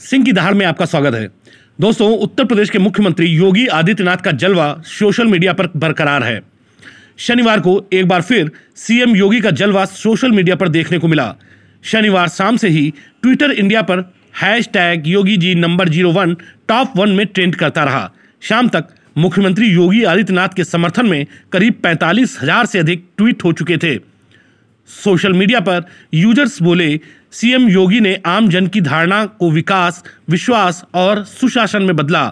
सिंह की दहाड़ में आपका स्वागत है। दोस्तों, उत्तर प्रदेश के मुख्यमंत्री योगी आदित्यनाथ का जलवा सोशल मीडिया पर बरकरार है। शनिवार को एक बार फिर सीएम योगी का जलवा सोशल मीडिया पर देखने को मिला। शनिवार शाम से ही ट्विटर इंडिया पर hashtag Yogi ji number 01 top 1 में ट्रेंड करता रहा। शाम तक मुख्यमंत्री योगी आदित्यनाथ के समर्थन में करीब 45,000 से अधिक ट्वीट हो चुके थे। सोशल मीडिया पर यूजर्स बोले, सीएम योगी ने आम जन की धारणा को विकास, विश्वास और सुशासन में बदला।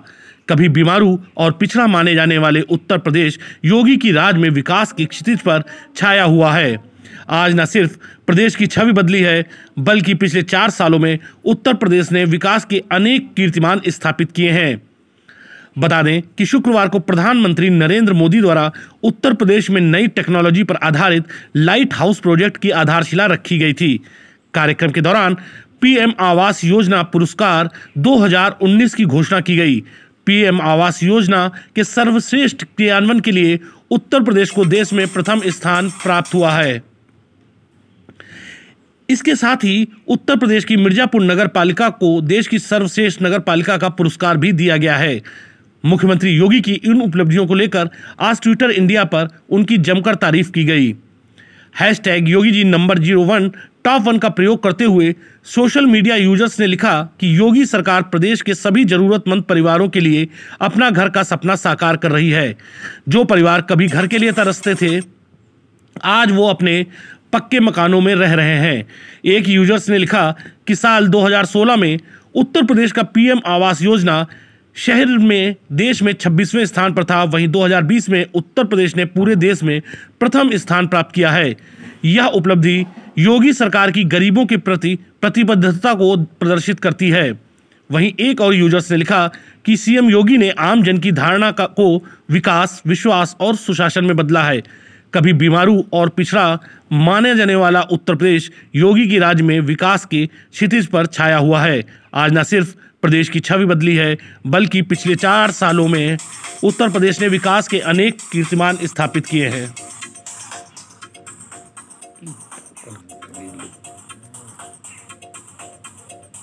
कभी बीमारू और पिछड़ा माने जाने वाले उत्तर प्रदेश योगी की राज में विकास की क्षितिज पर छाया हुआ है। आज न सिर्फ प्रदेश की छवि बदली है, बल्कि पिछले 4 सालों में उत्तर प्रदेश ने विकास के अनेक कीर्तिमान स्थापित किए हैं। बता दें कि शुक्रवार को प्रधानमंत्री नरेंद्र मोदी द्वारा उत्तर प्रदेश में नई टेक्नोलॉजी पर आधारित लाइट हाउस प्रोजेक्ट की आधारशिला रखी गई थी। कार्यक्रम के दौरान पीएम आवास योजना पुरस्कार 2019 की घोषणा की गई। पीएम आवास योजना के सर्वश्रेष्ठ क्रियान्वयन के लिए उत्तर प्रदेश को देश में प्रथम स्थान प्राप्त हुआ है। इसके साथ ही उत्तर प्रदेश की मिर्जापुर नगर पालिका को देश की सर्वश्रेष्ठ नगर पालिका का पुरस्कार भी दिया गया है। मुख्यमंत्री योगी की इन उपलब्धियों को लेकर आज ट्विटर इंडिया पर उनकी जमकर तारीफ की गई। Hashtag Yogi ji number 01 top 1 का प्रयोग करते हुए सोशल मीडिया यूजर्स ने लिखा कि योगी सरकार प्रदेश के सभी जरूरतमंद परिवारों के लिए अपना घर का सपना साकार कर रही है। जो परिवार कभी घर के लिए तरसते थे, आज वो अपने पक्के मकानों में रह रहे हैं। एक यूजर्स ने लिखा कि साल 2016 में उत्तर प्रदेश का पीएम आवास योजना शहर में देश में 26वें स्थान पर था, वहीं 2020 में उत्तर प्रदेश ने पूरे देश में प्रथम स्थान प्राप्त किया है। यह उपलब्धि योगी सरकार की गरीबों के प्रति प्रतिबद्धता को प्रदर्शित करती है। वहीं एक और यूजर्स ने लिखा कि सीएम योगी ने आम जन की धारणा को विकास, विश्वास और सुशासन में बदला है। कभी बीमारू और पिछड़ा माने जाने वाला उत्तर प्रदेश योगी की राज में विकास के क्षितिज पर छाया हुआ है। आज न सिर्फ प्रदेश की छवि बदली है, बल्कि पिछले 4 सालों में उत्तर प्रदेश ने विकास के अनेक कीर्तिमान स्थापित किए हैं।